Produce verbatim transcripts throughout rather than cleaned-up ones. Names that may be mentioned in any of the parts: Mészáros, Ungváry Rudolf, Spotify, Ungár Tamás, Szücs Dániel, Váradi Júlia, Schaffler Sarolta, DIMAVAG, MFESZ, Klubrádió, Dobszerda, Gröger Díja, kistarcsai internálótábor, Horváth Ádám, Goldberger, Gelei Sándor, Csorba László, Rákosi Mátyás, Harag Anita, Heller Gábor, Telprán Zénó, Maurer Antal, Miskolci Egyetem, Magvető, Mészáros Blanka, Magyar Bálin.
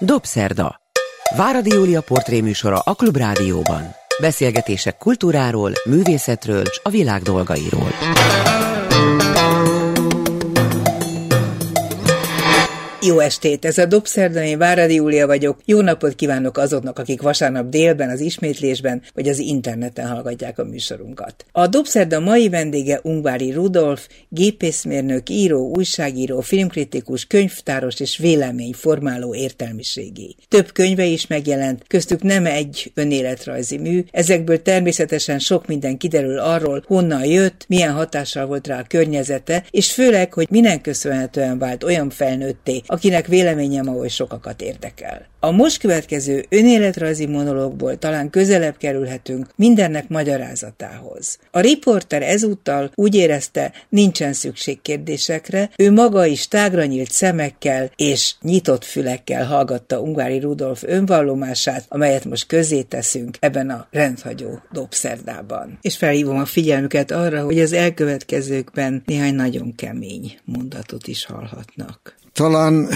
Dobszerda. Váradi Júlia portréműsora a Klubrádióban. Beszélgetések kultúráról, művészetről s a világ dolgairól. Jó estét, ez a Dobszerda, én Váradi Júlia vagyok. Jó napot kívánok azoknak, akik vasárnap délben az ismétlésben vagy az interneten hallgatják a műsorunkat. A Dobszerda mai vendége Ungváry Rudolf, gépészmérnök, író, újságíró, filmkritikus, könyvtáros és véleményformáló értelmiségi. Több könyve is megjelent, köztük nem egy önéletrajzi mű, ezekből természetesen sok minden kiderül arról, honnan jött, milyen hatással volt rá a környezete, és főleg, hogy minek köszönhetően vált olyan felnőtté, akinek véleménye ma oly sokakat érdekel. A most következő önéletrajzi monológból talán közelebb kerülhetünk mindennek magyarázatához. A riporter ezúttal úgy érezte, nincsen szükség kérdésekre, ő maga is tágra nyílt szemekkel és nyitott fülekkel hallgatta Ungváry Rudolf önvallomását, amelyet most közzé teszünk ebben a rendhagyó Dobszerdában. És felhívom a figyelmüket arra, hogy az elkövetkezőkben néhány nagyon kemény mondatot is hallhatnak. Talán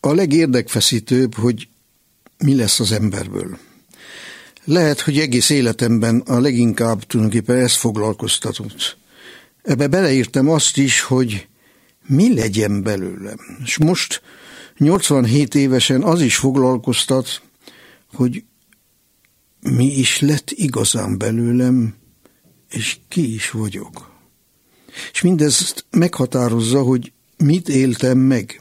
a legérdekfeszítőbb, hogy mi lesz az emberből. Lehet, hogy egész életemben a leginkább tulajdonképpen ez foglalkoztatott. Ebbe beleírtam azt is, hogy mi legyen belőlem. És most nyolcvanhét évesen az is foglalkoztat, hogy mi is lett igazán belőlem, és ki is vagyok. És mindezt meghatározza, hogy mit éltem meg.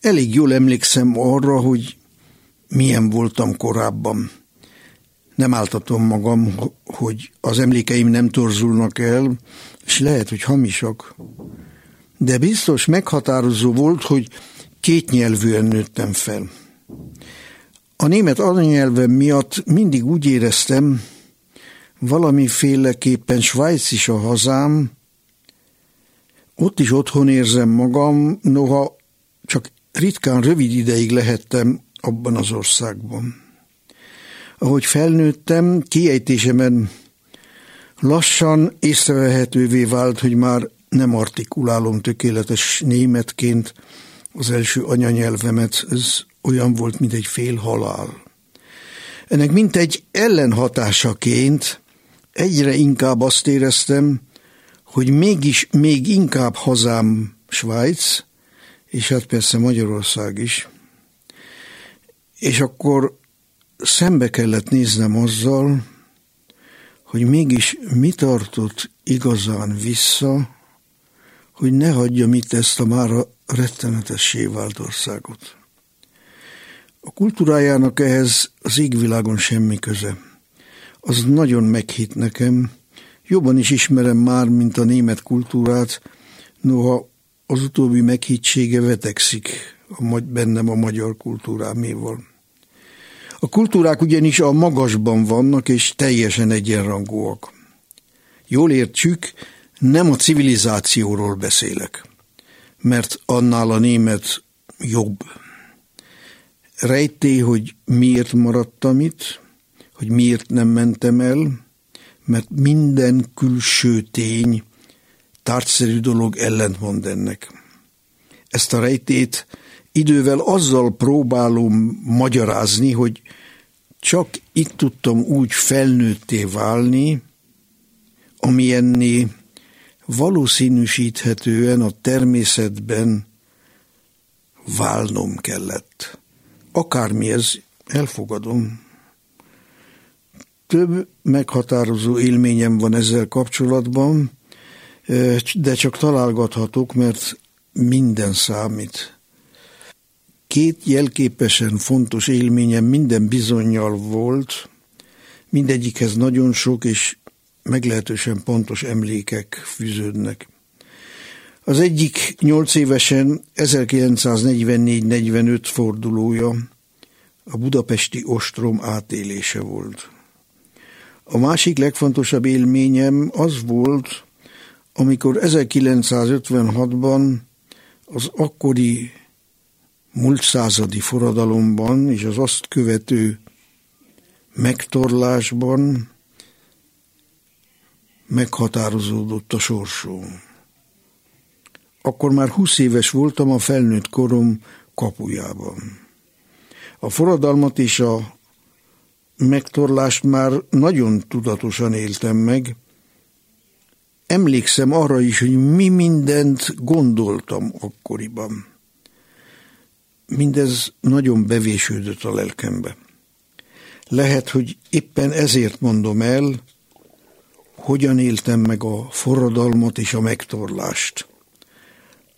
Elég jól emlékszem arra, hogy milyen voltam korábban. Nem áltatom magam, hogy az emlékeim nem torzulnak el, és lehet, hogy hamisak. De biztos meghatározó volt, hogy kétnyelvűen nőttem fel. A német anyanyelvem miatt mindig úgy éreztem, valamiféleképpen Svájc is a hazám, ott is otthon érzem magam, noha csak ritkán rövid ideig lehettem abban az országban. Ahogy felnőttem, kiejtésemen lassan észrevehetővé vált, hogy már nem artikulálom tökéletes németként az első anyanyelvemet, ez olyan volt, mint egy fél halál. Ennek mintegy ellenhatásaként egyre inkább azt éreztem, hogy mégis még inkább hazám Svájc, és hát persze Magyarország is. És akkor szembe kellett néznem azzal, hogy mégis mi tartott igazán vissza, hogy ne hagyjam itt ezt a mára rettenetessé vált országot. A kultúrájának ehhez az égvilágon semmi köze. Az nagyon meghitt nekem, jobban is ismerem már, mint a német kultúrát, noha az utóbbi meghittsége vetekszik a, bennem a magyar kultúráméval. A kultúrák ugyanis a magasban vannak, és teljesen egyenrangúak. Jól értsük, nem a civilizációról beszélek, mert annál a német jobb. Rejtély, hogy miért maradtam itt, hogy miért nem mentem el, mert minden külső tény, tárgyszerű dolog ellentmond ennek. Ezt a rejtét idővel azzal próbálom magyarázni, hogy csak itt tudtam úgy felnőtté válni, amilyenné valószínűsíthetően a természetben válnom kellett. Akármi ez, elfogadom. Több meghatározó élményem van ezzel kapcsolatban, de csak találgathatok, mert minden számít. Két jelképesen fontos élményem minden bizonnyal volt, mindegyikhez nagyon sok és meglehetősen pontos emlékek fűződnek. Az egyik nyolc évesen ezerkilencszáznegyvennégy negyvenöt fordulója a budapesti ostrom átélése volt. A másik legfontosabb élményem az volt, amikor ezerkilencszázötvenhatban az akkori múlt századi forradalomban és az azt követő megtorlásban meghatározódott a sorsom. Akkor már húsz éves voltam a felnőtt korom kapujában. A forradalmat és a megtorlást már nagyon tudatosan éltem meg. Emlékszem arra is, hogy mi mindent gondoltam akkoriban. Mindez nagyon bevésődött a lelkembe. Lehet, hogy éppen ezért mondom el, hogyan éltem meg a forradalmat és a megtorlást.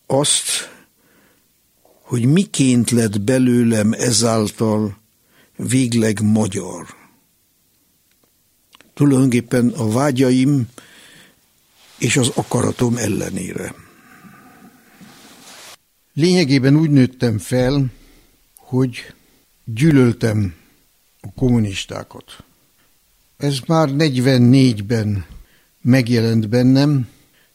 Azt, hogy miként lett belőlem ezáltal végleg magyar. Tulajdonképpen a vágyaim és az akaratom ellenére. Lényegében úgy nőttem fel, hogy gyűlöltem a kommunistákat. Ez már negyvennégyben megjelent bennem,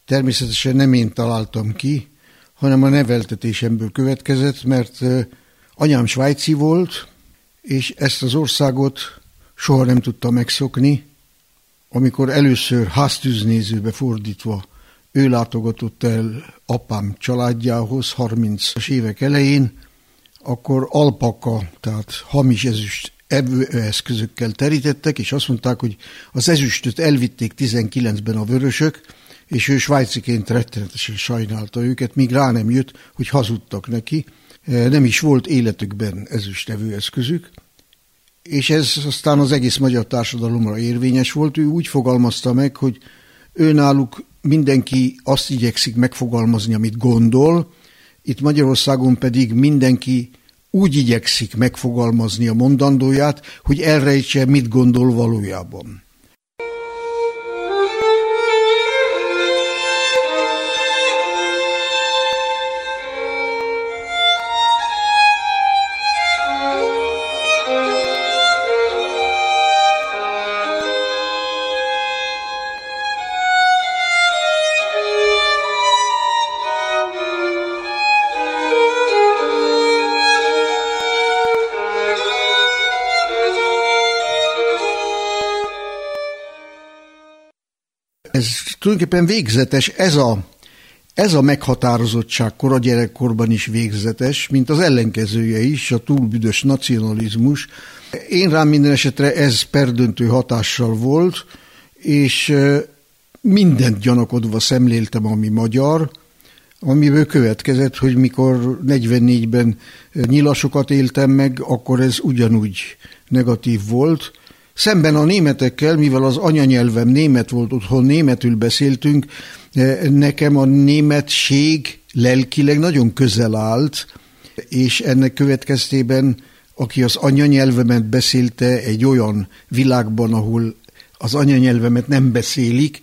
természetesen nem én találtam ki, hanem a neveltetésemből következett, mert anyám svájci volt, és ezt az országot soha nem tudta megszokni. Amikor először háztűznézőbe fordítva ő látogatott el apám családjához harmincas évek elején, akkor alpaka, tehát hamis ezüst evőeszközökkel terítettek, és azt mondták, hogy az ezüstöt elvitték tizenkilencben a vörösök, és ő svájciként rettenetesen sajnálta őket, míg rá nem jött, hogy hazudtak neki. Nem is volt életükben ezüst evőeszközük, és ez aztán az egész magyar társadalomra érvényes volt. Ő úgy fogalmazta meg, hogy őnáluk mindenki azt igyekszik megfogalmazni, amit gondol, itt Magyarországon pedig mindenki úgy igyekszik megfogalmazni a mondandóját, hogy elrejtse, mit gondol valójában. Ez tulajdonképpen végzetes, ez a, ez a meghatározottság kora gyerekkorban is végzetes, mint az ellenkezője is, a túlbüdös nacionalizmus. Én rám minden esetre ez perdöntő hatással volt, és mindent gyanakodva szemléltem, ami magyar, amiből következett, hogy mikor negyvennégyben nyilasokat éltem meg, akkor ez ugyanúgy negatív volt. Szemben a németekkel, mivel az anyanyelvem német volt, otthon németül beszéltünk, nekem a németség lelkileg nagyon közel állt, és ennek következtében, aki az anyanyelvemet beszélte egy olyan világban, ahol az anyanyelvemet nem beszélik,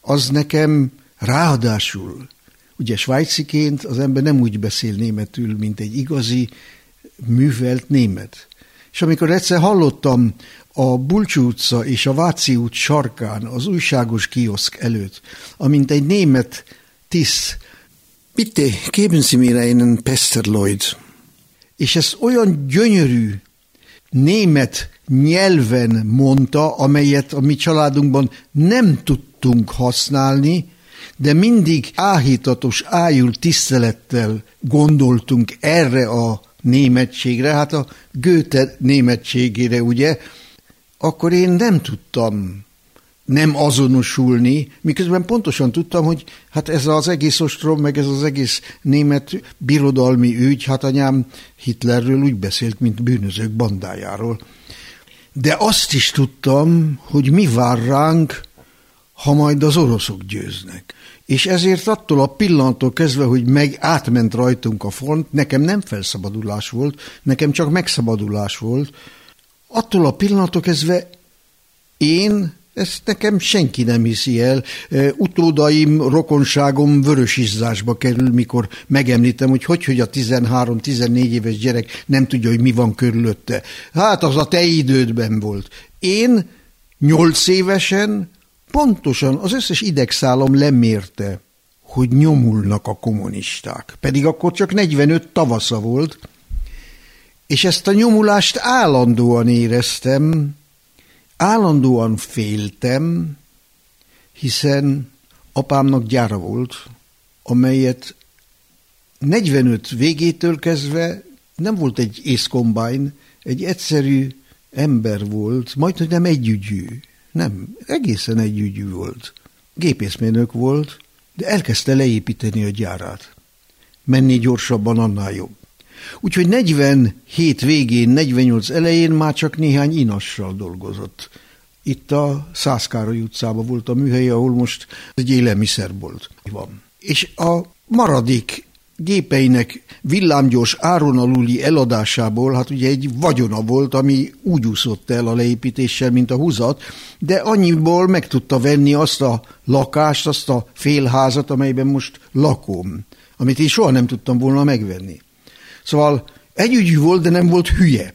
az nekem ráadásul, ugye svájciként az ember nem úgy beszél németül, mint egy igazi, művelt német. És amikor egyszer hallottam a Bulcsú utca és a Váci út sarkán, az újságos kioszk előtt, amint egy német tiszt, bitte, geben Sie mir einen Pesterloid. És ezt olyan gyönyörű német nyelven mondta, amelyet a mi családunkban nem tudtunk használni, de mindig áhítatos, ájult tisztelettel gondoltunk erre a németségre, hát a Goethe németségére, ugye, akkor én nem tudtam nem azonosulni, miközben pontosan tudtam, hogy hát ez az egész ostrom, meg ez az egész német birodalmi ügy, hát anyám Hitlerről úgy beszélt, mint bűnözők bandájáról. De azt is tudtam, hogy mi vár ránk, ha majd az oroszok győznek. És ezért attól a pillanattól kezdve, hogy meg átment rajtunk a front, nekem nem felszabadulás volt, nekem csak megszabadulás volt. Attól a pillanattól kezdve én, ezt nekem senki nem hiszi el, utódaim, rokonságom vörösizzásba kerül, mikor megemlítem, hogy hogy, hogy a tizenhárom-tizennégy éves gyerek nem tudja, hogy mi van körülötte. Hát az a te idődben volt. Én nyolc évesen pontosan az összes idegszálam lemérte, hogy nyomulnak a kommunisták. Pedig akkor csak negyvenöt tavasza volt, és ezt a nyomulást állandóan éreztem, állandóan féltem, hiszen apámnak gyára volt, amelyet negyvenöt végétől kezdve nem volt egy észkombájn, egy egyszerű ember volt, majd, hogy nem együgyű. Nem, egészen együgyű volt. Gépészmérnök volt, de elkezdte leépíteni a gyárát. Menni gyorsabban, annál jobb. Úgyhogy negyvenhét végén, negyvennyolc elején már csak néhány inassal dolgozott. Itt a Szász Károly utcában volt a műhely, ahol most egy élelmiszerbolt van. És a maradék gépeinek villámgyors áron aluli eladásából, hát ugye egy vagyona volt, ami úgy úszott el a leépítéssel, mint a húzat, de annyiból meg tudta venni azt a lakást, azt a félházat, amelyben most lakom, amit én soha nem tudtam volna megvenni. Szóval együgyű volt, de nem volt hülye.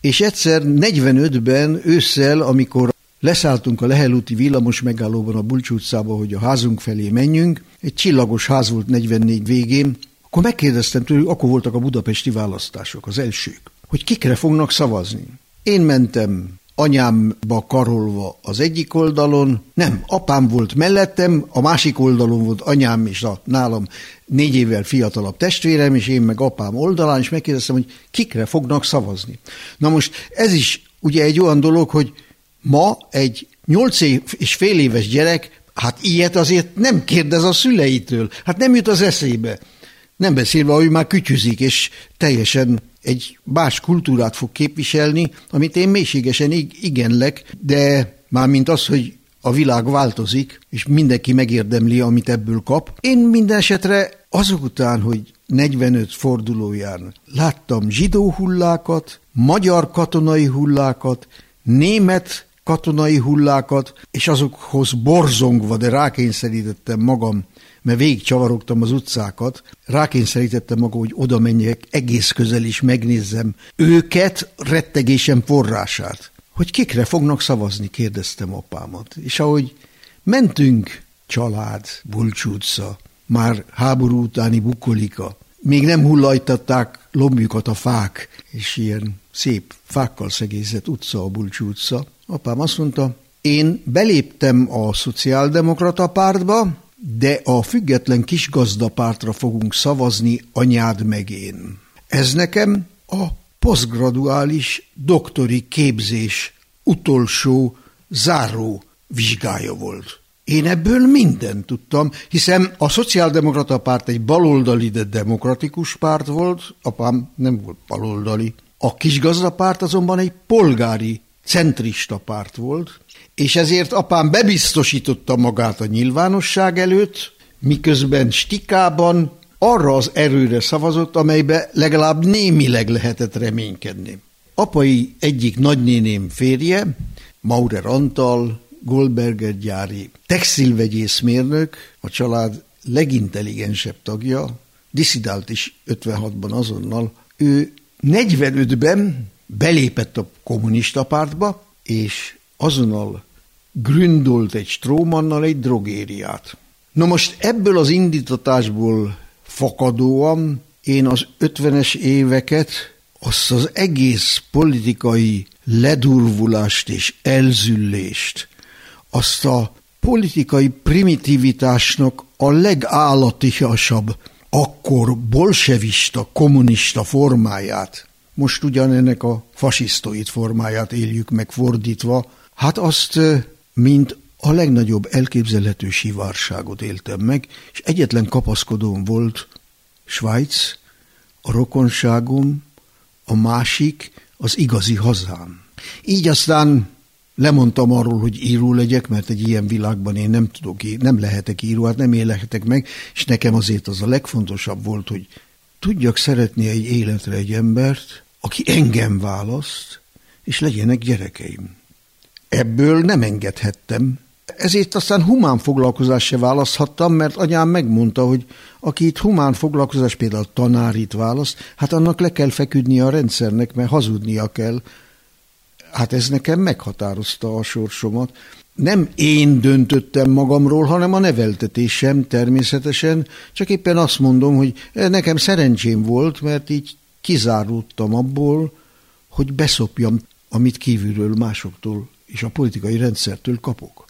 És egyszer negyvenötben ősszel, amikor leszálltunk a Lehel úti villamos megállóban a Bulcs utcába, hogy a házunk felé menjünk, egy csillagos ház volt negyvennégy végén, akkor megkérdeztem tőlük, akkor voltak a budapesti választások, az elsők, hogy kikre fognak szavazni. Én mentem anyámba karolva az egyik oldalon, nem, apám volt mellettem, a másik oldalon volt anyám és a nálam négy évvel fiatalabb testvérem, és én meg apám oldalán, és megkérdeztem, hogy kikre fognak szavazni. Na most ez is ugye egy olyan dolog, hogy ma egy nyolc és fél éves gyerek, hát ilyet azért nem kérdez a szüleitől, hát nem jut az eszébe. Nem beszélve, hogy már kütyüzik, és teljesen egy más kultúrát fog képviselni, amit én mélységesen igenlek, de mármint az, hogy a világ változik, és mindenki megérdemli, amit ebből kap. Én minden esetre azok után, hogy negyvenöt fordulóján láttam zsidó hullákat, magyar katonai hullákat, német katonai hullákat, és azokhoz borzongva, de rákényszerítettem magam, mert végigcsavarogtam az utcákat, rákényszerítettem magam, hogy oda menjek egész közel is, megnézzem őket, rettegésem forrását. Hogy kikre fognak szavazni, kérdeztem apámat. És ahogy mentünk, család, Bulcs utca, már háború utáni Bukolika, még nem hullajtatták lombjukat a fák, és ilyen szép fákkal szegélyzett utca a Bulcs utca. Apám azt mondta, én beléptem a szociáldemokrata pártba, de a független kisgazdapártra fogunk szavazni anyád meg én. Ez nekem a posztgraduális doktori képzés utolsó záró vizsgája volt. Én ebből mindent tudtam, hiszen a szociáldemokrata párt egy baloldali, de demokratikus párt volt, apám nem volt baloldali. A kisgazdapárt azonban egy polgári, centrista párt volt, és ezért apám bebiztosította magát a nyilvánosság előtt, miközben stikában arra az erőre szavazott, amelybe legalább némileg lehetett reménykedni. Apai egyik nagynéném férje, Maurer Antal, Goldberger gyári textilvegyészmérnök, a család legintelligensebb tagja, disszidált is ötvenhatban azonnal, ő negyvenötben belépett a kommunista pártba, és azonnal gründolt egy strómannal egy drogériát. Na most ebből az indítatásból fakadóan én az ötvenes éveket, azt az egész politikai ledurvulást és elzüllést, azt a politikai primitivitásnak a legállatiasabb, akkor bolsevista, kommunista formáját, most ugyanennek a fasisztoid formáját éljük meg fordítva, hát azt, mint a legnagyobb elképzelhető sivárságot éltem meg, és egyetlen kapaszkodóm volt Svájc, a rokonságom, a másik, az igazi hazám. Így aztán lemondtam arról, hogy író legyek, mert egy ilyen világban én nem tudok, nem lehetek író, hát nem élhetek meg, és nekem azért az a legfontosabb volt, hogy tudjak szeretni egy életre egy embert, aki engem választ, és legyenek gyerekeim. Ebből nem engedhettem. Ezért aztán humán foglalkozást se választhattam, mert anyám megmondta, hogy aki itt humán foglalkozás, például tanárit választ, hát annak le kell feküdnie a rendszernek, mert hazudnia kell. Hát ez nekem meghatározta a sorsomat. Nem én döntöttem magamról, hanem a neveltetésem természetesen, csak éppen azt mondom, hogy nekem szerencsém volt, mert így kizáródtam abból, hogy beszopjam, amit kívülről másoktól és a politikai rendszertől kapok.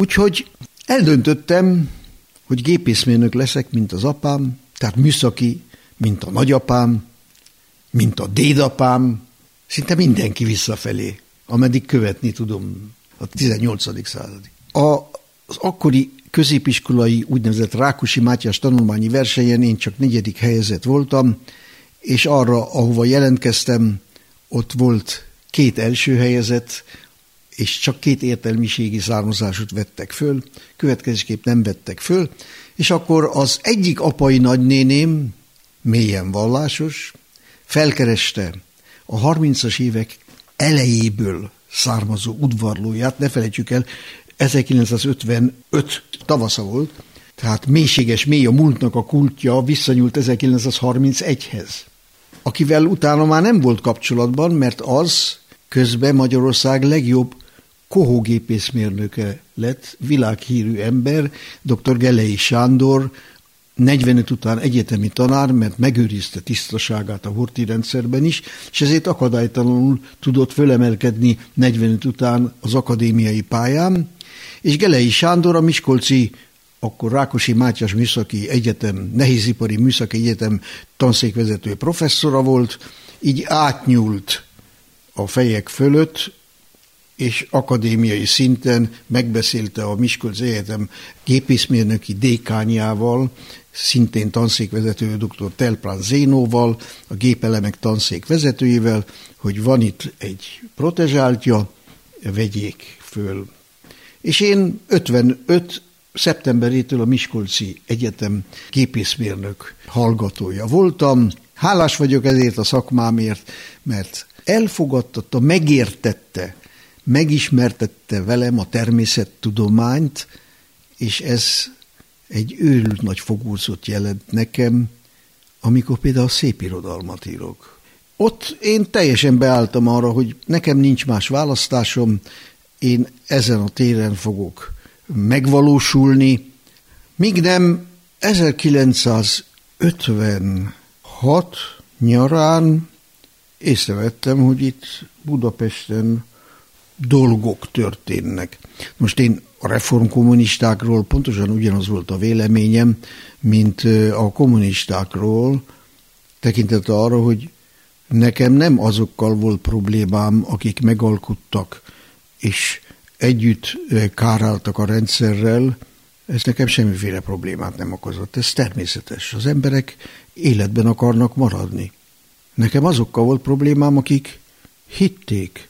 Úgyhogy eldöntöttem, hogy gépészmérnök leszek, mint az apám, tehát műszaki, mint a nagyapám, mint a dédapám, szinte mindenki visszafelé, ameddig követni tudom a tizennyolcadik századig. Az akkori középiskolai úgynevezett Rákosi Mátyás tanulmányi versenyen én csak negyedik helyezett voltam, és arra, ahova jelentkeztem, ott volt két első helyezett, és csak két értelmiségi származásút vettek föl, következésképp nem vettek föl, és akkor az egyik apai nagynéném, mélyen vallásos, felkereste a harmincas évek elejéből származó udvarlóját, ne felejtsük el, ezerkilencszázötvenöt tavasza volt, tehát mélységes, mély a múltnak a kultja, visszanyúlt ezerkilencszázharmincegyhez, akivel utána már nem volt kapcsolatban, mert az közben Magyarország legjobb kohógépészmérnöke lett, világhírű ember, dr. Gelei Sándor, negyvenöt után egyetemi tanár, mert megőrizte tisztaságát a horthy rendszerben is, és ezért akadálytalanul tudott fölemelkedni negyvenöt után az akadémiai pályán, és Gelei Sándor a Miskolci, akkor Rákosi Mátyás Műszaki Egyetem, Nehézipari Műszaki Egyetem tanszékvezető professzora volt, így átnyúlt a fejek fölött, és akadémiai szinten megbeszélte a Miskolci Egyetem gépészmérnöki dékányával, szintén tanszékvezető dr. Telprán Zénóval, a gépelemek tanszékvezetőjével, hogy van itt egy protezsáltja, vegyék föl. És én ötvenöt szeptemberétől a Miskolci Egyetem gépészmérnök hallgatója voltam. Hálás vagyok ezért a szakmámért, mert elfogadtatta, megértette, megismertette velem a természettudományt, és ez egy őrült nagy fogócot jelent nekem, amikor például a szépirodalmat írok. Ott én teljesen beálltam arra, hogy nekem nincs más választásom, én ezen a téren fogok megvalósulni. Míg nem ezerkilencszázötvenhat nyarán észrevettem, hogy itt Budapesten dolgok történnek. Most én a reformkommunistákról pontosan ugyanaz volt a véleményem, mint a kommunistákról, tekintettel arra, hogy nekem nem azokkal volt problémám, akik megalkuttak és együtt káráltak a rendszerrel, ez nekem semmiféle problémát nem okozott. Ez természetes. Az emberek életben akarnak maradni. Nekem azokkal volt problémám, akik hitték,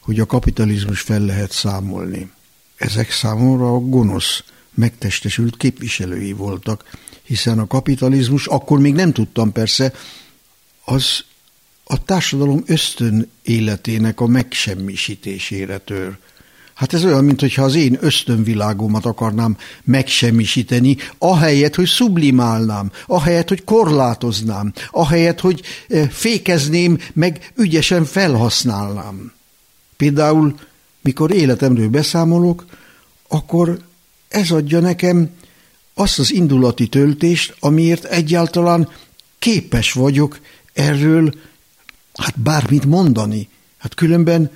hogy a kapitalizmus fel lehet számolni. Ezek számomra a gonosz, megtestesült képviselői voltak, hiszen a kapitalizmus, akkor még nem tudtam persze, az a társadalom ösztön életének a megsemmisítésére tör. Hát ez olyan, mintha az én ösztönvilágomat akarnám megsemmisíteni, ahelyett, hogy szublimálnám, ahelyett, hogy korlátoznám, ahelyett, hogy fékezném, meg ügyesen felhasználnám. Például, mikor életemről beszámolok, akkor ez adja nekem azt az indulati töltést, amiért egyáltalán képes vagyok erről hát bármit mondani. Hát különben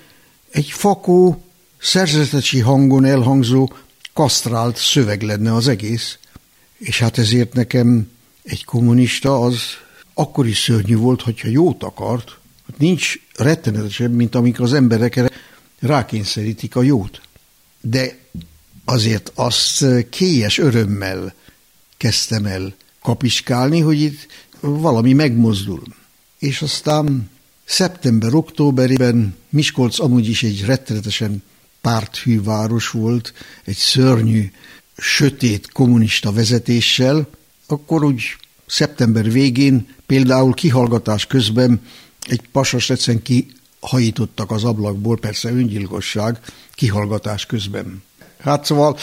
egy fakó, szerzetesi hangon elhangzó, kasztrált szöveg lenne az egész. És hát ezért nekem egy kommunista az akkor is szörnyű volt, hogyha jót akart. Nincs rettenetesebb, mint amikor az emberekre rákényszerítik a jót. De azért azt kélyes örömmel kezdtem el kapiskálni, hogy itt valami megmozdul. És aztán szeptember-októberében Miskolc amúgy is egy rettenetesen párthű város volt, egy szörnyű, sötét kommunista vezetéssel, akkor úgy szeptember végén például kihallgatás közben egy pasas egyszerűen kihajítottak az ablakból, persze öngyilkosság, kihallgatás közben. Hát szóval,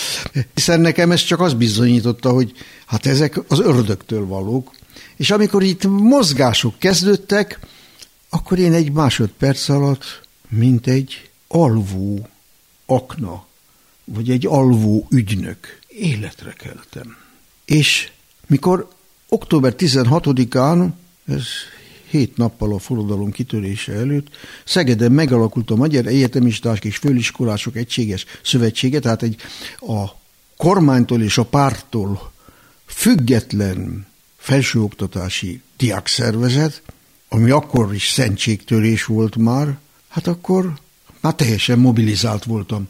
hiszen nekem ez csak az bizonyította, hogy hát ezek az ördögtől valók, és amikor itt mozgások kezdődtek, akkor én egy másodperc alatt, mint egy alvó akna, vagy egy alvó ügynök életre keltem. És mikor október tizenhatodikán, ez hét nappal a forradalom kitörése előtt Szegeden megalakult a Magyar Egyetemisták és Főiskolások Egységes Szövetsége, tehát egy a kormánytól és a párttól független felsőoktatási diákszervezet, ami akkor is szentségtörés volt már, hát akkor már teljesen mobilizált voltam.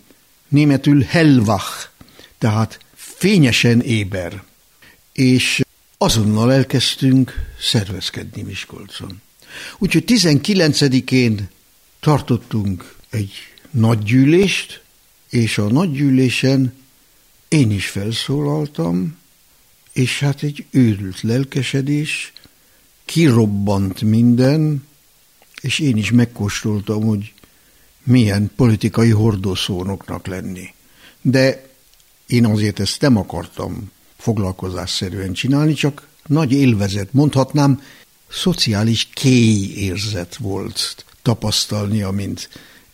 Németül hellwach, tehát fényesen éber. És azonnal elkezdtünk szervezkedni Miskolcon. Úgyhogy tizenkilencedikén tartottunk egy nagygyűlést, és a nagygyűlésen én is felszólaltam, és hát egy őrült lelkesedés, kirobbant minden, és én is megkóstoltam, hogy milyen politikai hordószónoknak lenni. De én azért ezt nem akartam foglalkozásszerűen csinálni, csak nagy élvezet, mondhatnám, szociális kéjérzet volt tapasztalni, amint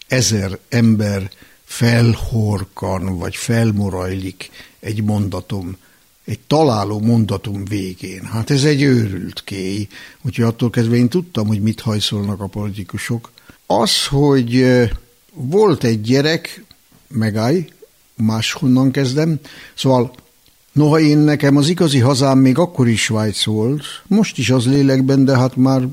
ezer ember felhorkan vagy felmorajlik egy mondatom, egy találó mondatom végén. Hát ez egy őrült kéj, úgyhogy attól kezdve én tudtam, hogy mit hajszolnak a politikusok. Az, hogy volt egy gyerek, megállj, máshonnan kezdem, szóval noha én nekem az igazi hazám még akkor is Svájc volt, most is az lélekben, de hát már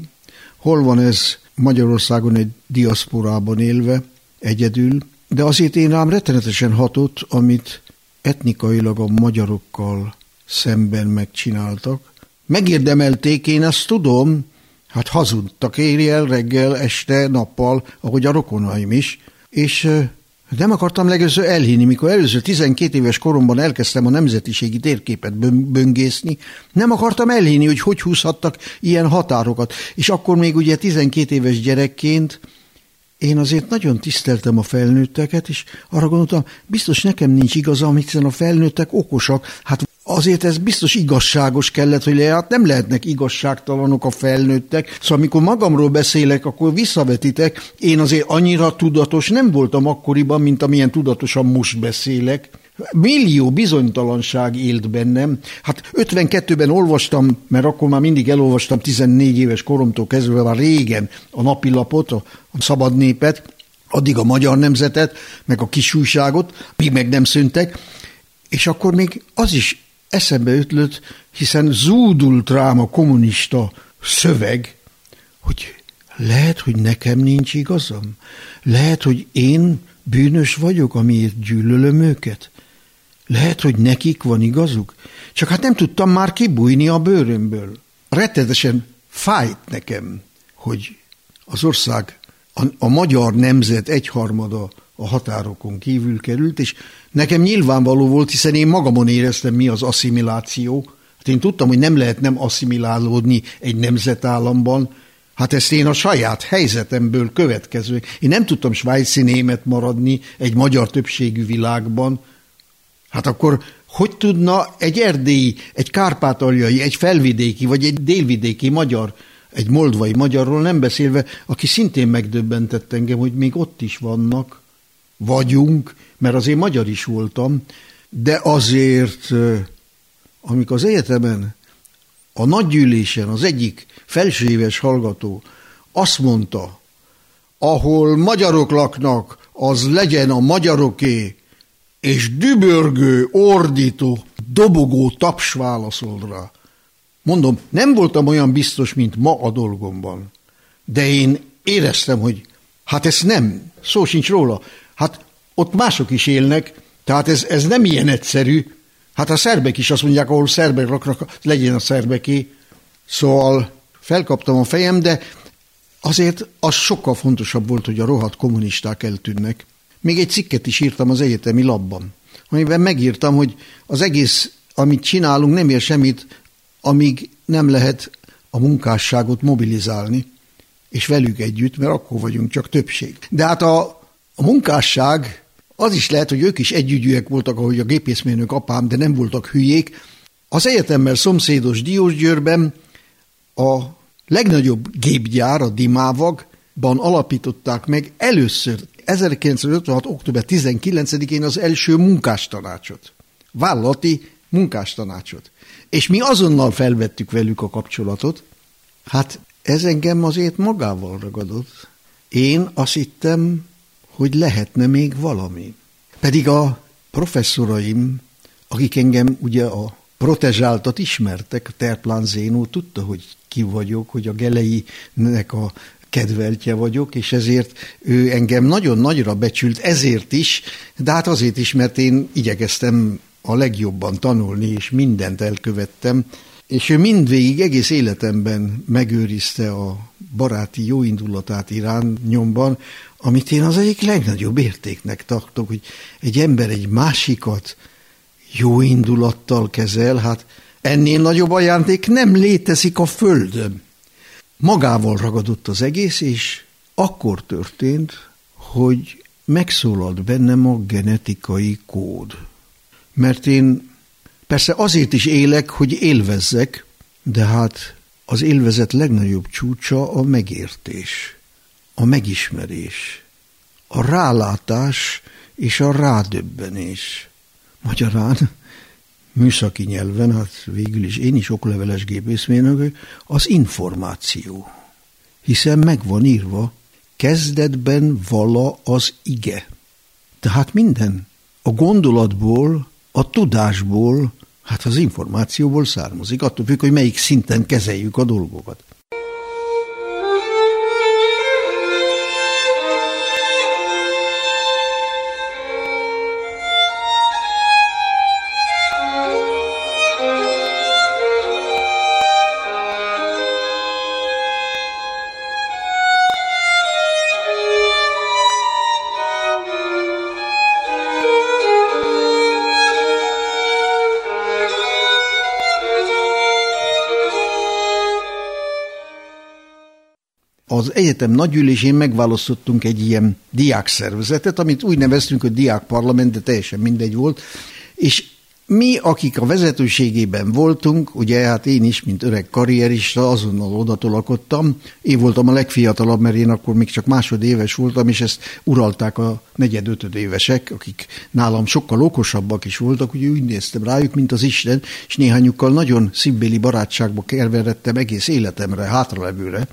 hol van ez Magyarországon egy diaszporában élve, egyedül, de azért én rám rettenetesen hatott, amit etnikailag a magyarokkal szemben megcsináltak. Megérdemelték, én azt tudom, hát hazudtak éjjel, reggel, este, nappal, ahogy a rokonaim is, és nem akartam legőző elhinni, mikor előző tizenkét éves koromban elkezdtem a nemzetiségi térképet böngészni, nem akartam elhinni, hogy hogy húzhattak ilyen határokat. És akkor még ugye tizenkét éves gyerekként én azért nagyon tiszteltem a felnőtteket, és arra gondoltam, biztos nekem nincs igazam, hiszen a felnőttek okosak, hát azért ez biztos igazságos kellett, hogy hát nem lehetnek igazságtalanok a felnőttek. Szóval amikor magamról beszélek, akkor visszavetitek, én azért annyira tudatos nem voltam akkoriban, mint amilyen tudatosan most beszélek. Millió bizonytalanság élt bennem. Hát ötvenkettőben olvastam, mert akkor már mindig elolvastam tizennégy éves koromtól kezdve, már régen a napilapot, a Szabad Népet, addig a Magyar Nemzetet, meg a Kis Újságot, még meg nem szűntek. És akkor még az is eszembe ötlött, hiszen zúdult rám a kommunista szöveg, hogy lehet, hogy nekem nincs igazam. Lehet, hogy én bűnös vagyok, amiért gyűlölöm őket. Lehet, hogy nekik van igazuk. Csak hát nem tudtam már kibújni a bőrömből. Rettenetesen fájt nekem, hogy az ország, a, a magyar nemzet egyharmada a határokon kívül került, és nekem nyilvánvaló volt, hiszen én magamon éreztem, mi az asszimiláció. Hát én tudtam, hogy nem lehet nem asszimilálódni egy nemzetállamban. Hát ezt én a saját helyzetemből következő. Én nem tudtam svájci német maradni egy magyar többségű világban. Hát akkor hogy tudna egy erdélyi, egy kárpátaljai, egy felvidéki, vagy egy délvidéki magyar, egy moldvai magyarról nem beszélve, aki szintén megdöbbentett engem, hogy még ott is vannak, vagyunk, mert azért magyar is voltam, de azért, amikor az egyetemen, a nagygyűlésen az egyik felsőéves hallgató azt mondta, ahol magyarok laknak, az legyen a magyaroké, és dübörgő, ordító, dobogó taps válaszol rá. Mondom, nem voltam olyan biztos, mint ma a dolgomban, de én éreztem, hogy hát ez nem, szó sincs róla, hát ott mások is élnek, tehát ez, ez nem ilyen egyszerű. Hát a szerbek is azt mondják, ahol szerbek laknak, legyen a szerbeké. Szóval felkaptam a fejem, de azért az sokkal fontosabb volt, hogy a rohadt kommunisták eltűnnek. Még egy cikket is írtam az egyetemi labban, amiben megírtam, hogy az egész, amit csinálunk, nem ér semmit, amíg nem lehet a munkásságot mobilizálni, és velük együtt, mert akkor vagyunk csak többség. De hát a A munkásság, az is lehet, hogy ők is együgyűek voltak, ahogy a gépészmérnök apám, de nem voltak hülyék. Az egyetemmel szomszédos Diósgyőrben a legnagyobb gépgyár, a DIMAVAG-ban alapították meg először ezerkilencszázötvenhat. október tizenkilencedikén az első munkástanácsot, vállalati munkástanácsot. És mi azonnal felvettük velük a kapcsolatot. Hát ez engem azért magával ragadott. Én azt hittem, hogy lehetne még valami. Pedig a professzoraim, akik engem ugye a protezsáltat ismertek, Telprán Zénó tudta, hogy ki vagyok, hogy a Geleinek a kedveltje vagyok, és ezért ő engem nagyon nagyra becsült, ezért is, de hát azért is, mert én igyekeztem a legjobban tanulni, és mindent elkövettem, és ő mindvégig egész életemben megőrizte a baráti jóindulatát irán nyomban, amit én az egyik legnagyobb értéknek tartok, hogy egy ember egy másikat jóindulattal kezel, hát ennél nagyobb ajándék nem létezik a földön. Magával ragadott az egész, és akkor történt, hogy megszólalt bennem a genetikai kód. Mert én persze azért is élek, hogy élvezzek, de hát az élvezet legnagyobb csúcsa a megértés, a megismerés, a rálátás és a rádöbbenés. Magyarán, műszaki nyelven, hát végül is én is okleveles gépészmérnök, az információ. Hiszen meg van írva, kezdetben vala az ige. Tehát minden a gondolatból, a tudásból, hát az információból származik, attól függ, hogy melyik szinten kezeljük a dolgokat. Az egyetem nagygyűlésén megválasztottunk egy ilyen diákszervezetet, amit úgy neveztünk, hogy diákparlament, de teljesen mindegy volt, és mi, akik a vezetőségében voltunk, ugye hát én is, mint öreg karrierista, azonnal odatolakodtam, én voltam a legfiatalabb, mert én akkor még csak másodéves voltam, és ezt uralták a negyed-ötödévesek, akik nálam sokkal okosabbak is voltak, ugye úgy néztem rájuk, mint az Isten, és néhányukkal nagyon szívbéli barátságba keveredtem egész életemre, hátralevőre.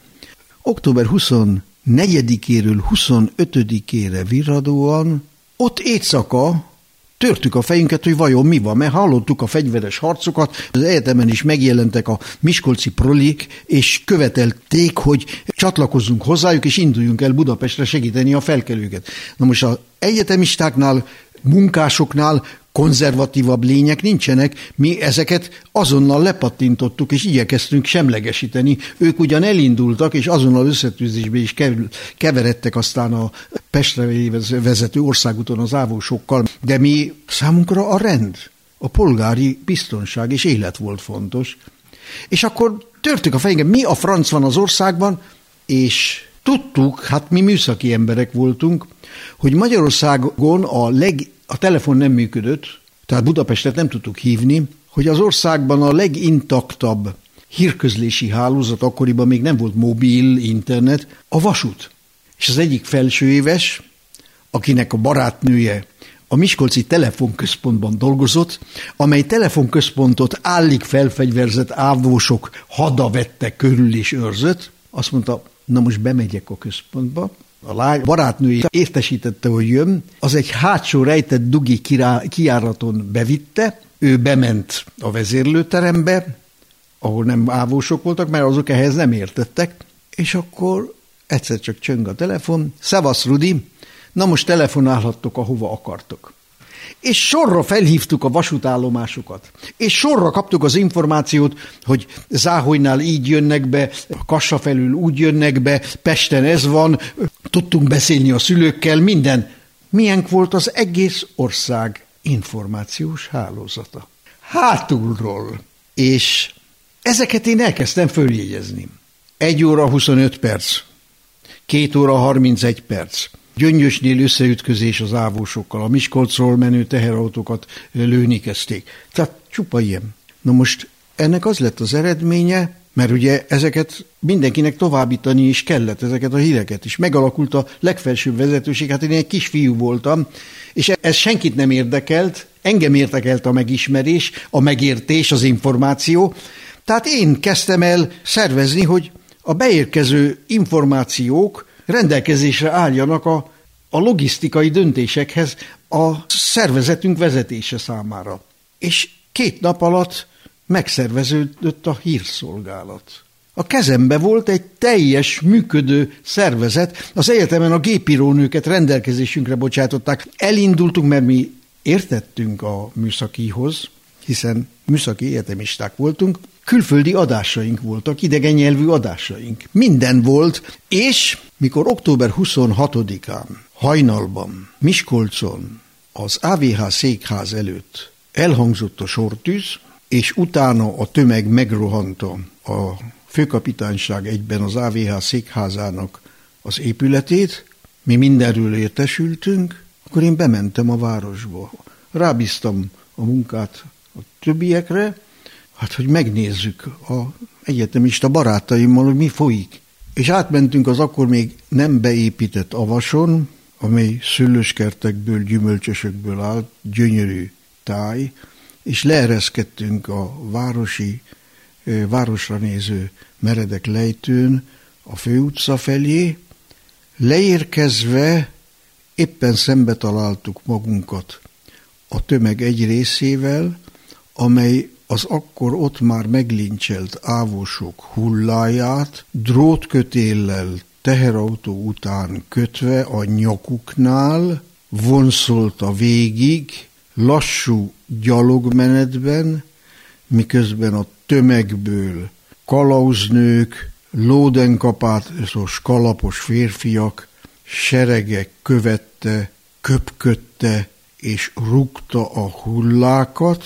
Október huszonnegyedikéről huszonötödikére virradóan ott éjszaka törtük a fejünket, hogy vajon mi van, mert hallottuk a fegyveres harcokat, az egyetemen is megjelentek a miskolci prolik, és követelték, hogy csatlakozzunk hozzájuk, és induljunk el Budapestre segíteni a felkelőket. Na most az egyetemistáknál, munkásoknál konzervatívabb lények nincsenek, mi ezeket azonnal lepattintottuk, és igyekeztünk semlegesíteni. Ők ugyan elindultak, és azonnal összetűzésbe is keveredtek aztán a Pestre vezető országúton az ávósokkal, de mi számunkra a rend, a polgári biztonság és élet volt fontos. És akkor törtük a fejünket, mi a franc van az országban, és tudtuk, hát mi műszaki emberek voltunk, hogy Magyarországon a leg A telefon nem működött, tehát Budapestet nem tudtuk hívni, hogy az országban a legintaktabb hírközlési hálózat, akkoriban még nem volt mobil, internet, a vasút. És az egyik felsőéves, akinek a barátnője a miskolci telefonközpontban dolgozott, amely telefonközpontot állig felfegyverzett ávósok hada vette körül és őrzött, azt mondta, na most bemegyek a központba. A lány barátnőjét értesítette, hogy jön, az egy hátsó rejtett dugi kirá- kijáraton bevitte, ő bement a vezérlőterembe, ahol nem ávósok voltak, mert azok ehhez nem értettek, és akkor egyszer csak csöng a telefon, szevasz Rudi, na most telefonálhattok, ahova akartok. És sorra felhívtuk a vasútállomásokat, és sorra kaptuk az információt, hogy Záhonynál így jönnek be, Kassa felül úgy jönnek be, Pesten ez van, tudtunk beszélni a szülőkkel, minden. Milyenk volt az egész ország információs hálózata. Hátulról. És ezeket én elkezdtem följegyezni. egy óra huszonöt perc, két óra harmincegy perc. Gyöngyösnél összeütközés az ávósokkal, a Miskolcról menő teherautókat lőni kezdték. Tehát csupa ilyen. Na most ennek az lett az eredménye, mert ugye ezeket mindenkinek továbbítani is kellett, ezeket a híreket is. Megalakult a legfelsőbb vezetőség, hát én egy kisfiú voltam, és ez senkit nem érdekelt, engem érdekelt a megismerés, a megértés, az információ. Tehát én kezdtem el szervezni, hogy a beérkező információk rendelkezésre álljanak a, a logisztikai döntésekhez a szervezetünk vezetése számára. És két nap alatt megszerveződött a hírszolgálat. A kezembe volt egy teljes működő szervezet, az egyetemen a gépírónőket rendelkezésünkre bocsátották. Elindultunk, mert mi értettünk a műszakihoz, hiszen műszaki egyetemisták voltunk, külföldi adásaink voltak, idegen nyelvű adásaink. Minden volt, és mikor október huszonhatodikán hajnalban, Miskolcon, az á vé há székház előtt elhangzott a sortűz, és utána a tömeg megrohanta a főkapitányság egyben az á vé há székházának az épületét, mi mindenről értesültünk, akkor én bementem a városba. Rábíztam a munkát a többiekre, hát hogy megnézzük az egyetemista barátaimmal, hogy mi folyik. És átmentünk az akkor még nem beépített Avason, amely szőlőskertekből, gyümölcsösökből állt, gyönyörű táj, és leereszkedtünk a városi, városra néző meredek lejtőn a főutca felé, leérkezve éppen szembe találtuk magunkat a tömeg egy részével, amely az akkor ott már meglincselt ávósok hulláját drótkötéllel teherautó után kötve a nyakuknál vonszolta végig lassú gyalogmenetben, miközben a tömegből kalauznők, lódenkapátos, kalapos férfiak serege követte, köpködte és rúgta a hullákat.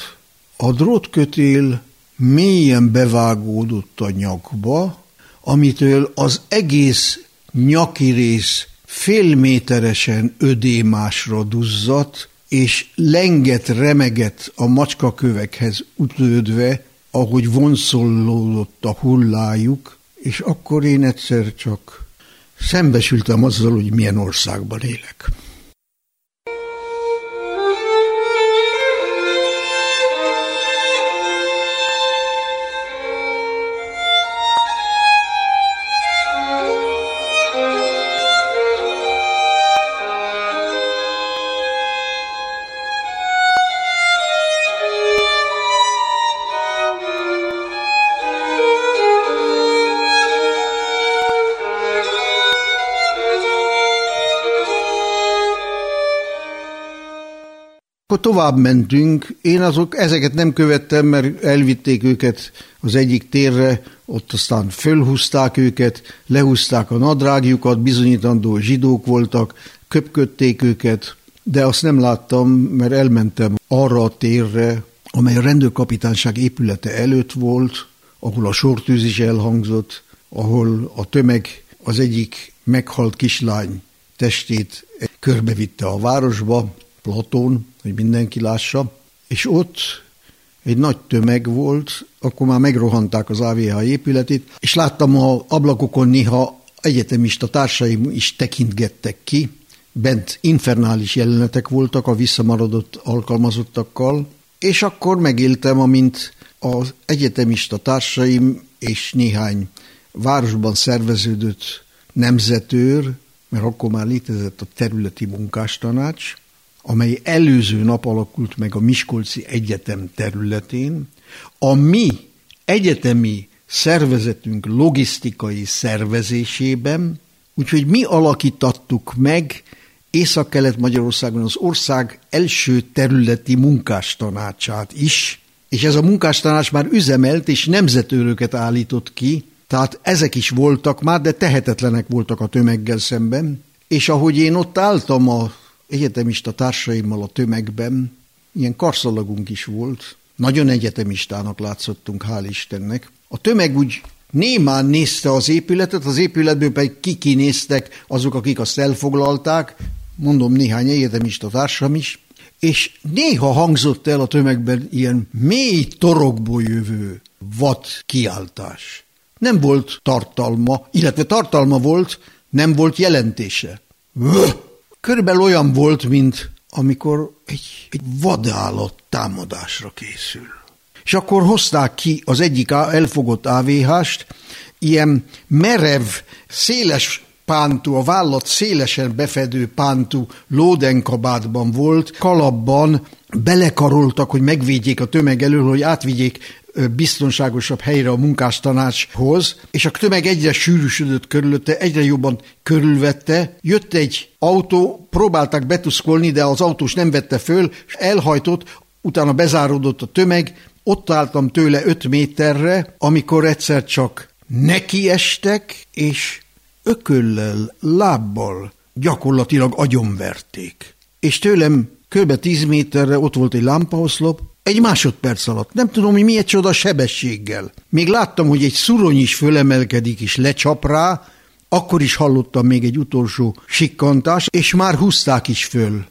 A drótkötél mélyen bevágódott a nyakba, amitől az egész nyaki rész félméteresen ödémásra duzzadt, és lengett, remegett a macskakövekhez ütődve, ahogy vonszolódott a hullájuk, és akkor én egyszer csak szembesültem azzal, hogy milyen országban élek. Akkor tovább mentünk, én azok, ezeket nem követtem, mert elvitték őket az egyik térre, ott aztán fölhúzták őket, lehúzták a nadrágjukat, bizonyítandó zsidók voltak, köpködték őket, de azt nem láttam, mert elmentem arra a térre, amely a rendőrkapitányság épülete előtt volt, ahol a sortűz is elhangzott, ahol a tömeg az egyik meghalt kislány testét körbevitte a városba, Platón, hogy mindenki lássa, és ott egy nagy tömeg volt, akkor már megrohanták az á vé há épületét, és láttam a ablakokon néha egyetemista társaim is tekintgettek ki, bent infernális jelenetek voltak a visszamaradott alkalmazottakkal, és akkor megéltem, amint az egyetemista társaim és néhány városban szerveződött nemzetőr, mert akkor már létezett a területi munkástanács, amely előző nap alakult meg a Miskolci Egyetem területén, a mi egyetemi szervezetünk logisztikai szervezésében, úgyhogy mi alakítattuk meg Észak-Kelet-Magyarországon az ország első területi munkástanácsát is, és ez a munkástanács már üzemelt és nemzetőröket állított ki, tehát ezek is voltak már, de tehetetlenek voltak a tömeggel szemben, és ahogy én ott álltam a egyetemista társaimmal a tömegben, ilyen karszalagunk is volt, nagyon egyetemistának látszottunk, hál' Istennek. A tömeg úgy némán nézte az épületet, az épületből pedig kikinéztek azok, akik azt elfoglalták, mondom, néhány egyetemista társam is, és néha hangzott el a tömegben ilyen mély torokból jövő vad kiáltás. Nem volt tartalma, illetve tartalma volt, nem volt jelentése. Vöh! Körülbelül olyan volt, mint amikor egy, egy vadállat támadásra készül. És akkor hozták ki az egyik elfogott á vé há-st, ilyen merev, széles pántú, a vállat szélesen befedő pántú lódenkabátban volt, kalapban belekaroltak, hogy megvédjék a tömeg elől, hogy átvigyék biztonságosabb helyre a munkástanácshoz, és a tömeg egyre sűrűsödött körülötte, egyre jobban körülvette. Jött egy autó, próbálták betuszkolni, de az autós nem vette föl, és elhajtott, utána bezáródott a tömeg. Ott álltam tőle öt méterre, amikor egyszer csak nekiestek, és ököllel, lábbal gyakorlatilag agyonverték. És tőlem kb. tíz méterre ott volt egy lámpaoszlop, egy másodperc alatt, nem tudom, hogy milyen csoda sebességgel. Még láttam, hogy egy szurony is fölemelkedik és lecsap rá, akkor is hallottam még egy utolsó sikkantást, és már húzták is föl.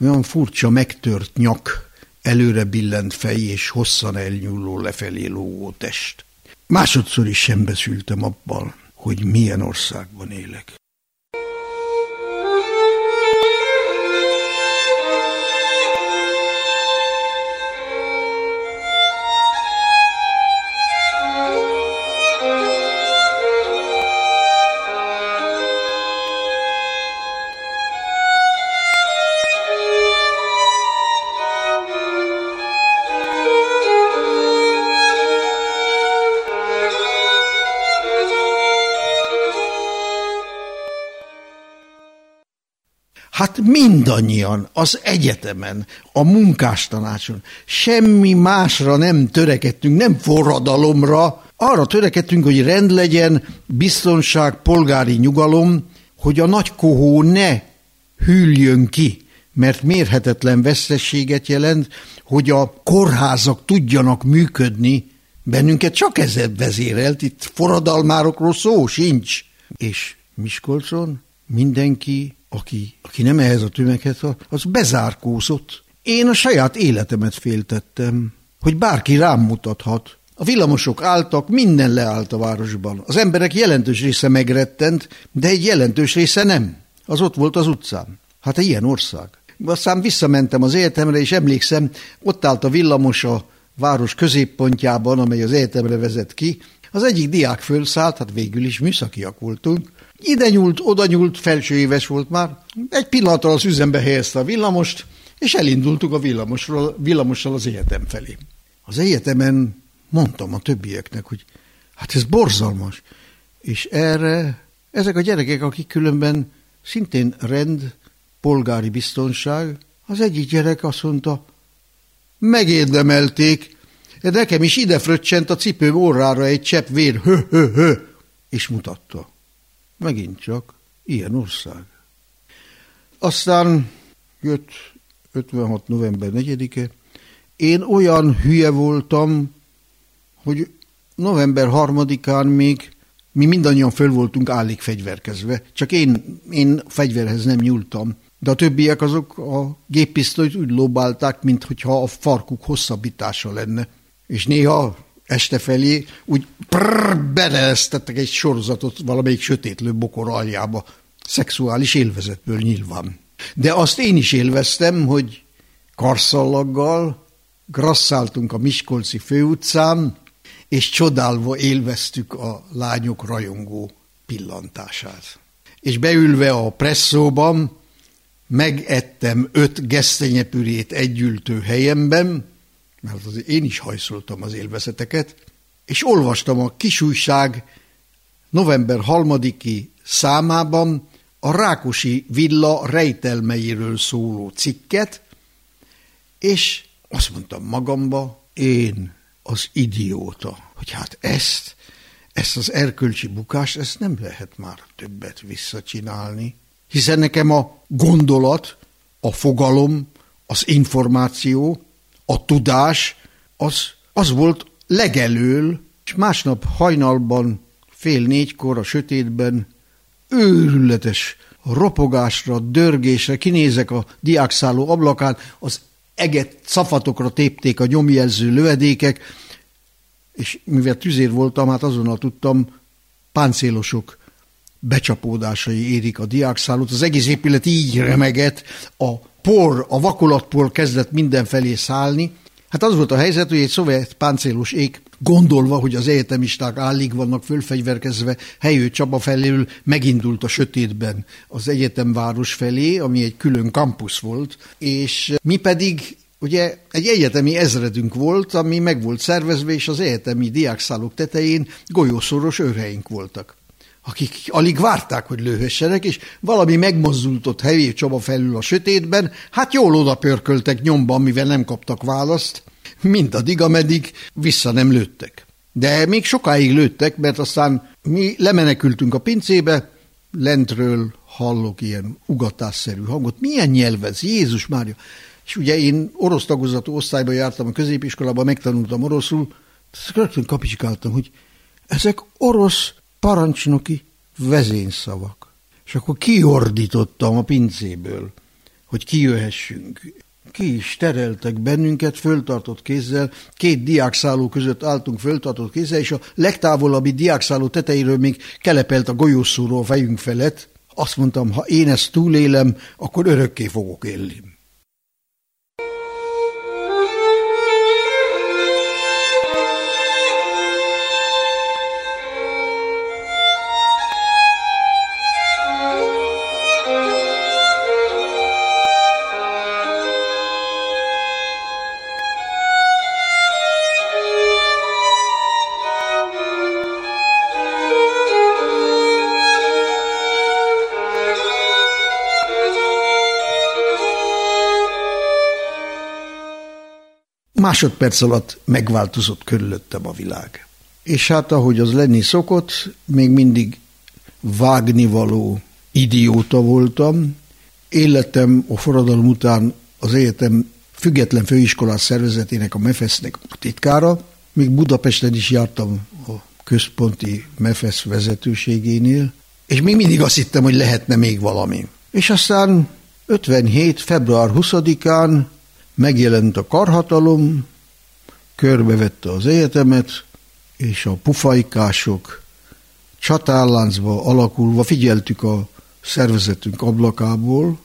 Olyan furcsa, megtört nyak, előre billent fej és hosszan elnyúló lefelé lógó test. Másodszor is szembesültem abban, hogy milyen országban élek. Hát mindannyian az egyetemen, a munkástanácson semmi másra nem törekedtünk, nem forradalomra. Arra törekedtünk, hogy rend legyen, biztonság, polgári nyugalom, hogy a nagy kohó ne hűljön ki, mert mérhetetlen veszteséget jelent, hogy a kórházak tudjanak működni. Bennünket csak ez vezérelt, itt forradalmárokról szó sincs. És Miskolcon mindenki... Aki, aki nem ehhez a tömeghez, az bezárkózott. Én a saját életemet féltettem, hogy bárki rám mutathat. A villamosok álltak, minden leállt a városban. Az emberek jelentős része megrettent, de egy jelentős része nem. Az ott volt az utcán. Hát egy ilyen ország. Aztán visszamentem az egyetemre, és emlékszem, ott állt a villamos a város középpontjában, amely az egyetemre vezet ki. Az egyik diák fölszállt, hát végül is műszakiak voltunk. Ide nyúlt, oda nyúlt, felső éves volt már. Egy pillanatra az üzembe helyezte a villamost, és elindultuk a villamosról, villamossal az egyetem felé. Az egyetemen mondtam a többieknek, hogy hát ez borzalmas. És erre ezek a gyerekek, akik különben szintén rend, polgári biztonság, az egyik gyerek azt mondta, megérdemelték, de nekem is ide fröccsent a cipőm orrára egy csepp vér, hö, hö, hö, és mutatta. Megint csak ilyen ország. Aztán jött ötvenhat november negyedike. Én olyan hülye voltam, hogy november harmadikán még mi mindannyian föl voltunk állig fegyverkezve. Csak én, én fegyverhez nem nyúltam. De a többiek azok a géppisztolyt úgy lóbálták, mintha a farkuk hosszabbítása lenne. És néha... este felé úgy beleesztettek egy sorozatot valamelyik sötétlő bokor aljába, szexuális élvezetből nyilván. De azt én is élveztem, hogy karszallaggal grasszáltunk a Miskolci főutcán, és csodálva élveztük a lányok rajongó pillantását. És beülve a presszóban megettem öt gesztenyepürét együltő helyemben, mert azért én is hajszoltam az élvezeteket, és olvastam a kisújság november harmadiki számában a Rákosi villa rejtelmeiről szóló cikket, és azt mondtam magamba, én az idióta, hogy hát ezt, ezt az erkölcsi bukást, ezt nem lehet már többet visszacsinálni, hiszen nekem a gondolat, a fogalom, az információ, a tudás, az, az volt legelől, és másnap hajnalban, fél négykor a sötétben őrületes ropogásra, dörgésre kinézek a diákszálló ablakán, az eget szafatokra tépték a nyomjelző lövedékek, és mivel tüzér voltam, hát azonnal tudtam, páncélosok becsapódásai érik a diákszállót, az egész épület így remegett, a por, a vakolatpor kezdett mindenfelé szállni. Hát az volt a helyzet, hogy egy szovjet páncélos ég gondolva, hogy az egyetemisták állig vannak fölfegyverkezve, Helyő Csaba felől megindult a sötétben az egyetemváros felé, ami egy külön kampusz volt, és mi pedig ugye egy egyetemi ezredünk volt, ami meg volt szervezve, és az egyetemi diákszállók tetején golyószoros őreink voltak, akik alig várták, hogy lőhessenek, és valami megmozdultott Helyő Csaba felül a sötétben, hát jól odapörköltek nyomban, mivel nem kaptak választ, mindaddig, ameddig vissza nem lőttek. De még sokáig lőttek, mert aztán mi lemenekültünk a pincébe, lentről hallok ilyen ugatásszerű hangot. Milyen nyelv ez? Jézus Mária! És ugye én orosz tagozatú osztályban jártam a középiskolában, megtanultam oroszul, ezt rögtön kapicsikáltam, hogy ezek orosz parancsnoki vezényszavak. És akkor kiordítottam a pincéből, hogy kijöhessünk. Ki is tereltek bennünket föltartott kézzel, két diákszálló között álltunk föltartott kézzel, és a legtávolabbi diákszálló tetejéről még kelepelt a golyószóró a fejünk felett. Azt mondtam, ha én ezt túlélem, akkor örökké fogok élni. Másodperc alatt megváltozott körülöttem a világ. És hát ahogy az lenni szokott, még mindig vágnivaló idióta voltam. Életem a forradalom után az egyetem független főiskolás szervezetének, a MFESZ-nek a titkára. Még Budapesten is jártam a központi MFESZ vezetőségénél, és még mindig azt hittem, hogy lehetne még valami. És aztán ötvenhét február huszadikán megjelent a karhatalom, körbevette az egyetemet, és a pufajkások csatárláncba alakulva figyeltük a szervezetünk ablakából,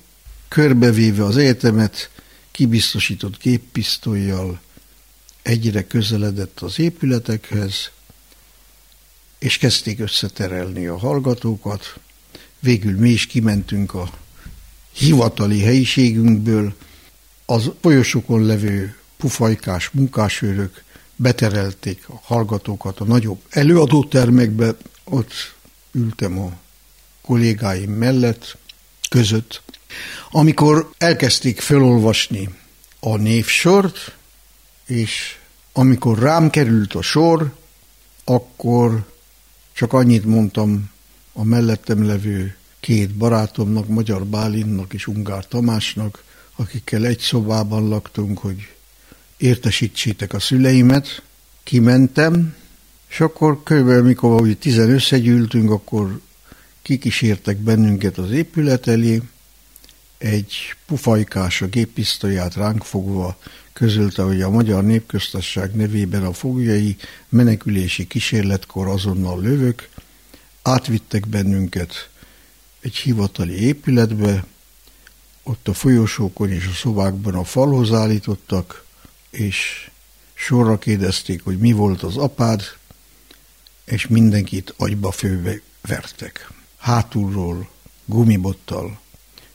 körbevéve az egyetemet kibiztosított géppisztollyal egyre közeledett az épületekhez, és kezdték összeterelni a hallgatókat. Végül mi is kimentünk a hivatali helyiségünkből, az folyosókon levő pufajkás munkásőrök beterelték a hallgatókat a nagyobb előadótermekbe, ott ültem a kollégáim mellett, között. Amikor elkezdték felolvasni a névsort, és amikor rám került a sor, akkor csak annyit mondtam a mellettem levő két barátomnak, Magyar Bálinnak és Ungár Tamásnak, akikkel egy szobában laktunk, hogy értesítsétek a szüleimet, kimentem, és akkor körülbelül, mikor tizen összegyűltünk, akkor kikísértek bennünket az épület elé, egy pufajkás a géppisztolyát ránk fogva közölte, hogy a Magyar Népköztársaság nevében a foglyai menekülési kísérletkor azonnal lövök, átvittek bennünket egy hivatali épületbe, ott a folyosókon és a szobákban a falhoz állítottak, és sorra kérdezték, hogy mi volt az apád, és mindenkit agyba főbe vertek. Hátulról, gumibottal.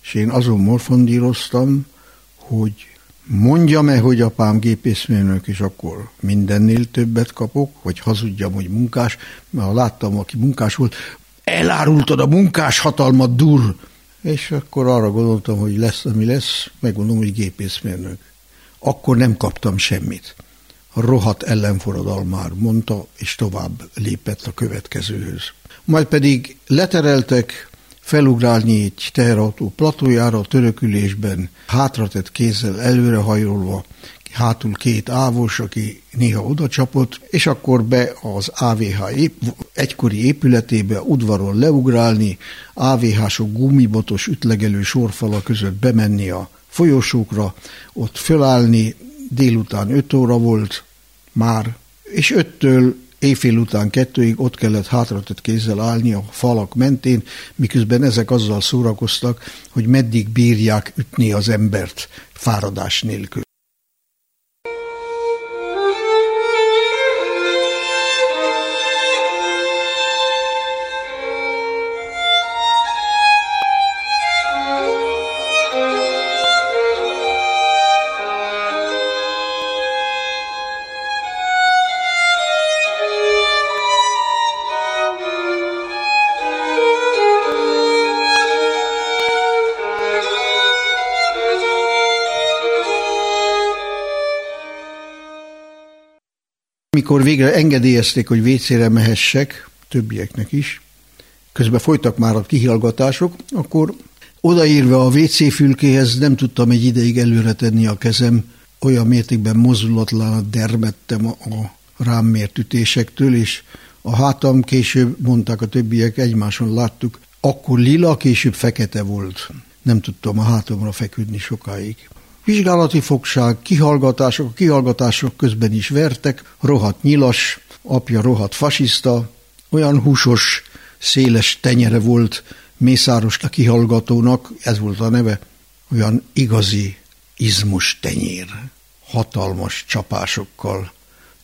És én azon morfondíroztam, hogy mondjam-e, hogy apám gépészmérnök, és akkor mindennél többet kapok, vagy hazudjam, hogy munkás, mert ha láttam, aki munkás volt, elárultad a munkás hatalmat, durr! És akkor arra gondoltam, hogy lesz, ami lesz, megmondom, hogy gépészmérnök. Akkor nem kaptam semmit. A rohadt ellenforradalmár, mondta, és tovább lépett a következőhöz. Majd pedig letereltek felugrálni egy teherautó platójára, a törökülésben hátratett kézzel előrehajolva, hátul két ávos, aki néha odacsapott, és akkor be az á vé há ép- egykori épületébe udvaron leugrálni, á vé há-sok gumibotos ütlegelő sorfala között bemenni a folyosókra, ott fölállni, délután öt óra volt már, és öttől éjfél után kettőig ott kellett hátratett kézzel állni a falak mentén, miközben ezek azzal szórakoztak, hogy meddig bírják ütni az embert fáradás nélkül. amikor végre engedélyezték, hogy vécére mehessek, többieknek is, közben folytak már a kihallgatások, akkor odaírva a vé cé fülkéhez nem tudtam egy ideig előre tenni a kezem, olyan mértékben mozdulatlan dermedtem a rám mért ütésektől, és a hátam később, mondták a többiek, egymáson láttuk, akkor lila, később fekete volt. Nem tudtam a hátamra feküdni sokáig. Vizsgálati fogság, kihallgatások, a kihallgatások közben is vertek, rohadt nyilas, apja rohadt fasiszta, olyan húsos, széles tenyere volt Mészáros a kihallgatónak, ez volt a neve, olyan igazi izmos tenyér, hatalmas csapásokkal,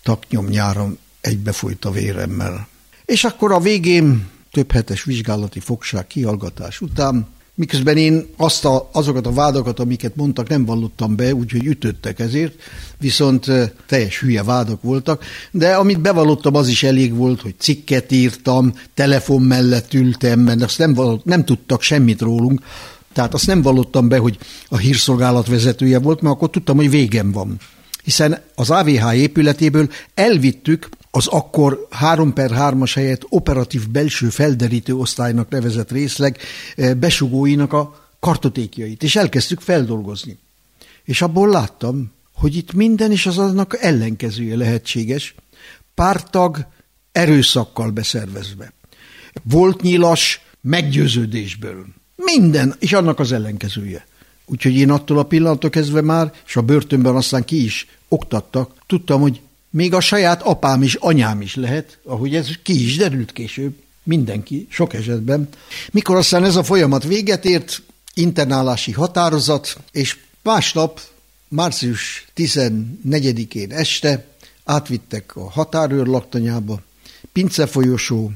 taknyom nyáron egybefolyt a véremmel. És akkor a végén, több hetes vizsgálati fogság kihallgatás után, miközben én azt a, azokat a vádakat, amiket mondtak, nem vallottam be, úgyhogy ütöttek ezért, viszont teljes hülye vádak voltak, de amit bevallottam, az is elég volt, hogy cikket írtam, telefon mellett ültem, mert azt nem, vallott, nem tudtak semmit rólunk, tehát azt nem vallottam be, hogy a hírszolgálat vezetője volt, mert akkor tudtam, hogy végem van. Hiszen az á vé há épületéből elvittük az akkor három per hármas helyett operatív belső felderítő osztálynak nevezett részleg besugóinak a kartotékjait, és elkezdtük feldolgozni. És abból láttam, hogy itt minden is az annak ellenkezője lehetséges, párttag erőszakkal beszervezve. Volt nyilas meggyőződésből. Minden, és annak az ellenkezője. Úgyhogy én attól a pillanattól kezdve már, és a börtönben aztán ki is oktattak, tudtam, hogy még a saját apám is, anyám is lehet, ahogy ez ki is derült később, mindenki, sok esetben. Mikor aztán ez a folyamat véget ért, internálási határozat, és másnap, március tizennegyedikén este átvittek a határőr laktanyába, pincefolyosó,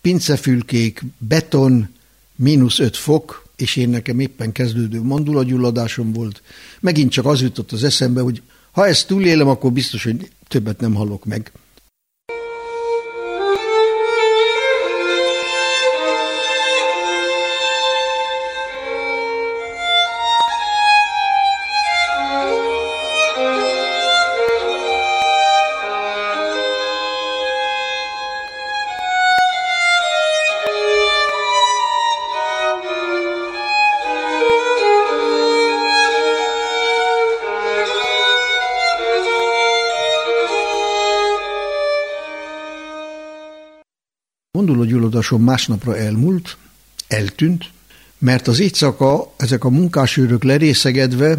pincefülkék, beton, mínusz öt fok, és én nekem éppen kezdődő mandulagyulladásom volt. Megint csak az jutott az eszembe, hogy ha ezt túlélem, akkor biztos, hogy többet nem hallok meg. Mondulagyulladásom másnapra elmúlt, eltűnt, mert az éjszaka ezek a munkásőrök lerészegedve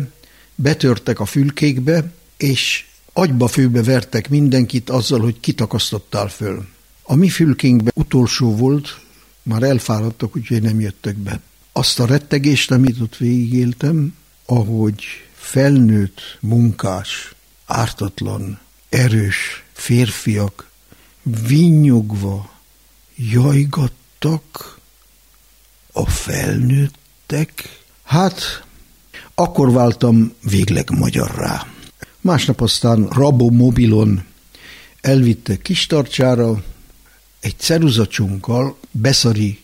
betörtek a fülkékbe, és agyba-főbe vertek mindenkit azzal, hogy kitakasztottál föl. A mi fülkénkben utolsó volt, már elfáradtak, úgyhogy nem jöttek be. Azt a rettegést, amit ott végigéltem, ahogy felnőtt, munkás, ártatlan, erős férfiak vinnyogva jajgattak a felnőttek. Hát, akkor váltam végleg magyarrá. Másnap aztán rabomobilon elvitte Kistarcsára, egy ceruzacsunkkal beszari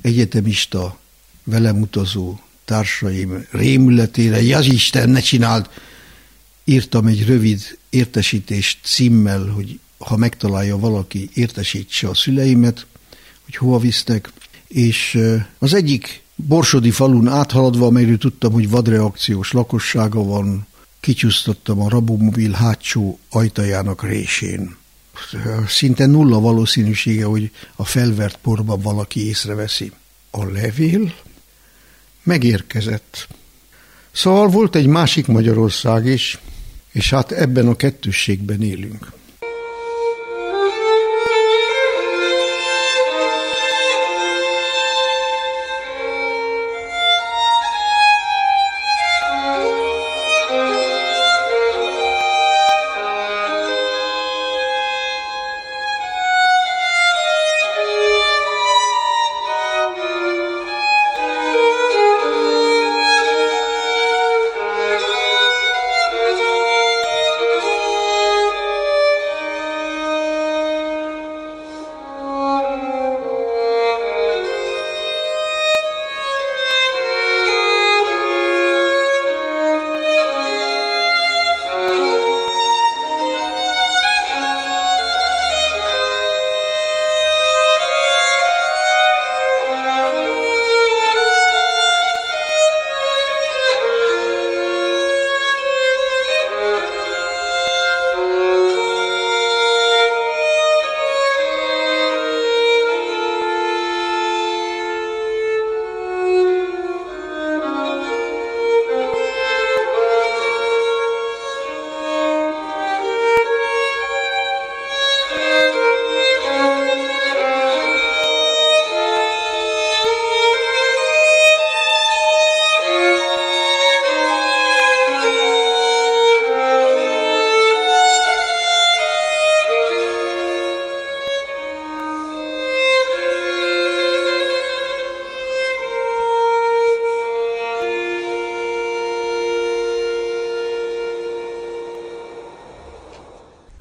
egyetemista velem utazó társaim rémületére, jaj Isten, ne csináld! Írtam egy rövid értesítést címmel, hogy ha megtalálja valaki, értesítse a szüleimet, hogy hova visznek, és az egyik borsodi falun áthaladva, amelyről tudtam, hogy vadreakciós lakossága van, kicsúsztottam a rabomobil hátsó ajtajának résén. Szinte nulla valószínűsége, hogy a felvert porban valaki észreveszi. A levél megérkezett. Szóval volt egy másik Magyarország is, és hát ebben a kettősségben élünk.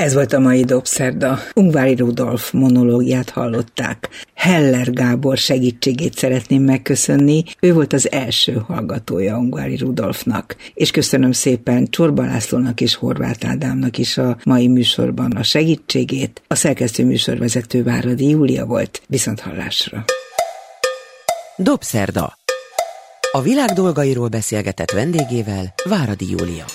Ez volt a mai Dobszerda. Ungváry Rudolf monológiát hallották. Heller Gábor segítségét szeretném megköszönni. Ő volt az első hallgatója Ungváry Rudolfnak. És köszönöm szépen Csorba Lászlónak és Horváth Ádámnak is a mai műsorban a segítségét. A szerkesztő műsorvezető Váradi Júlia volt. Viszont hallásra. Dobszerda. A világ dolgairól beszélgetett vendégével Váradi Júlia.